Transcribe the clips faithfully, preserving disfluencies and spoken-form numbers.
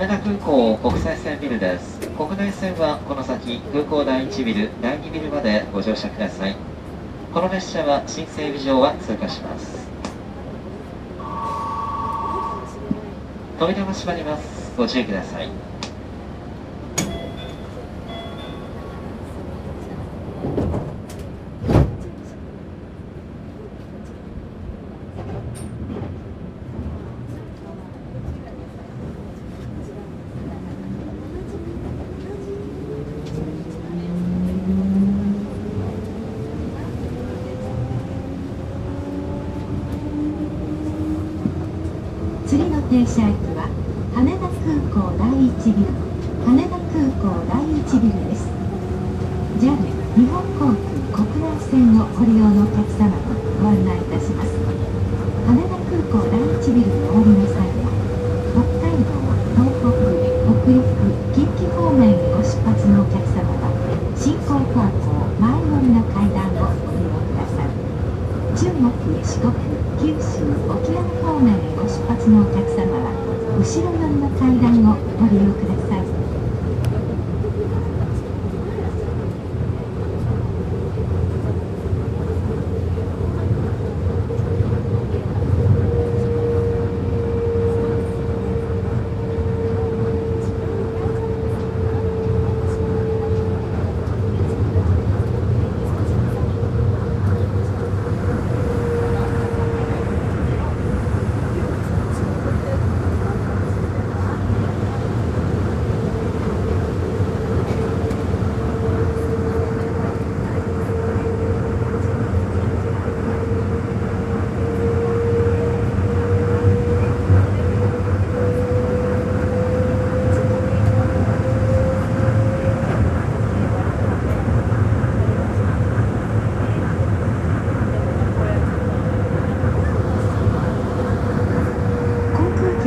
羽田空港国際線ビルです。国内線はこの先空港だいいちビル、だいにビルまでご乗車ください。この列車は新整備場は通過します。扉が閉まります。ご注意ください。次の停車駅は羽田空港だいいちビル、羽田空港だいいちビルです。 ジャル 日本航空国内線をご利用のお客様とご案内いたします。羽田空港だいいちビルのお降りの際は北海道、東北、北陸、近畿方面へご出発のお客様は進行方向前のみの階段をご利用ください。中国や四国、九州、沖縄方面へご出発のお客様は後ろ寄りの階段をご利用ください。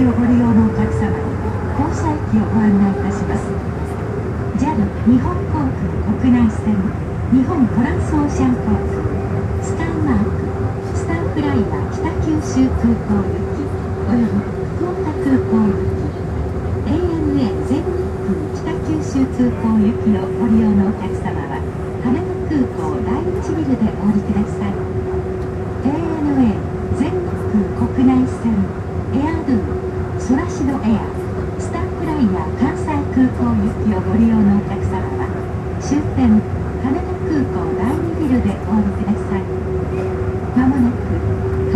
ご利用のお客様に降車駅をご案内いたします。 ジャル 日本航空国内線、日本トランスオーシャン航空、スターマーク、スターフライヤー北九州空港行きおよび福岡空港行き、 エーアナ 全日空北九州空港行きのご利用のお客様は羽田空港だいいちビルでお降りください。 エーアナ 全日空国内線、エアドゥソラシドエア、スターフライヤー関西空港行きをご利用のお客様は終点羽田空港だいにビルでお降りください。まもなく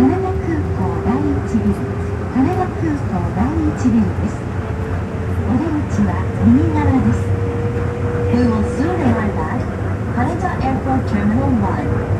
羽田空港だいいちビル、羽田空港だいいちビルです。お出口は右側です。We will soon arrive at Haneda Airport Terminal ワン.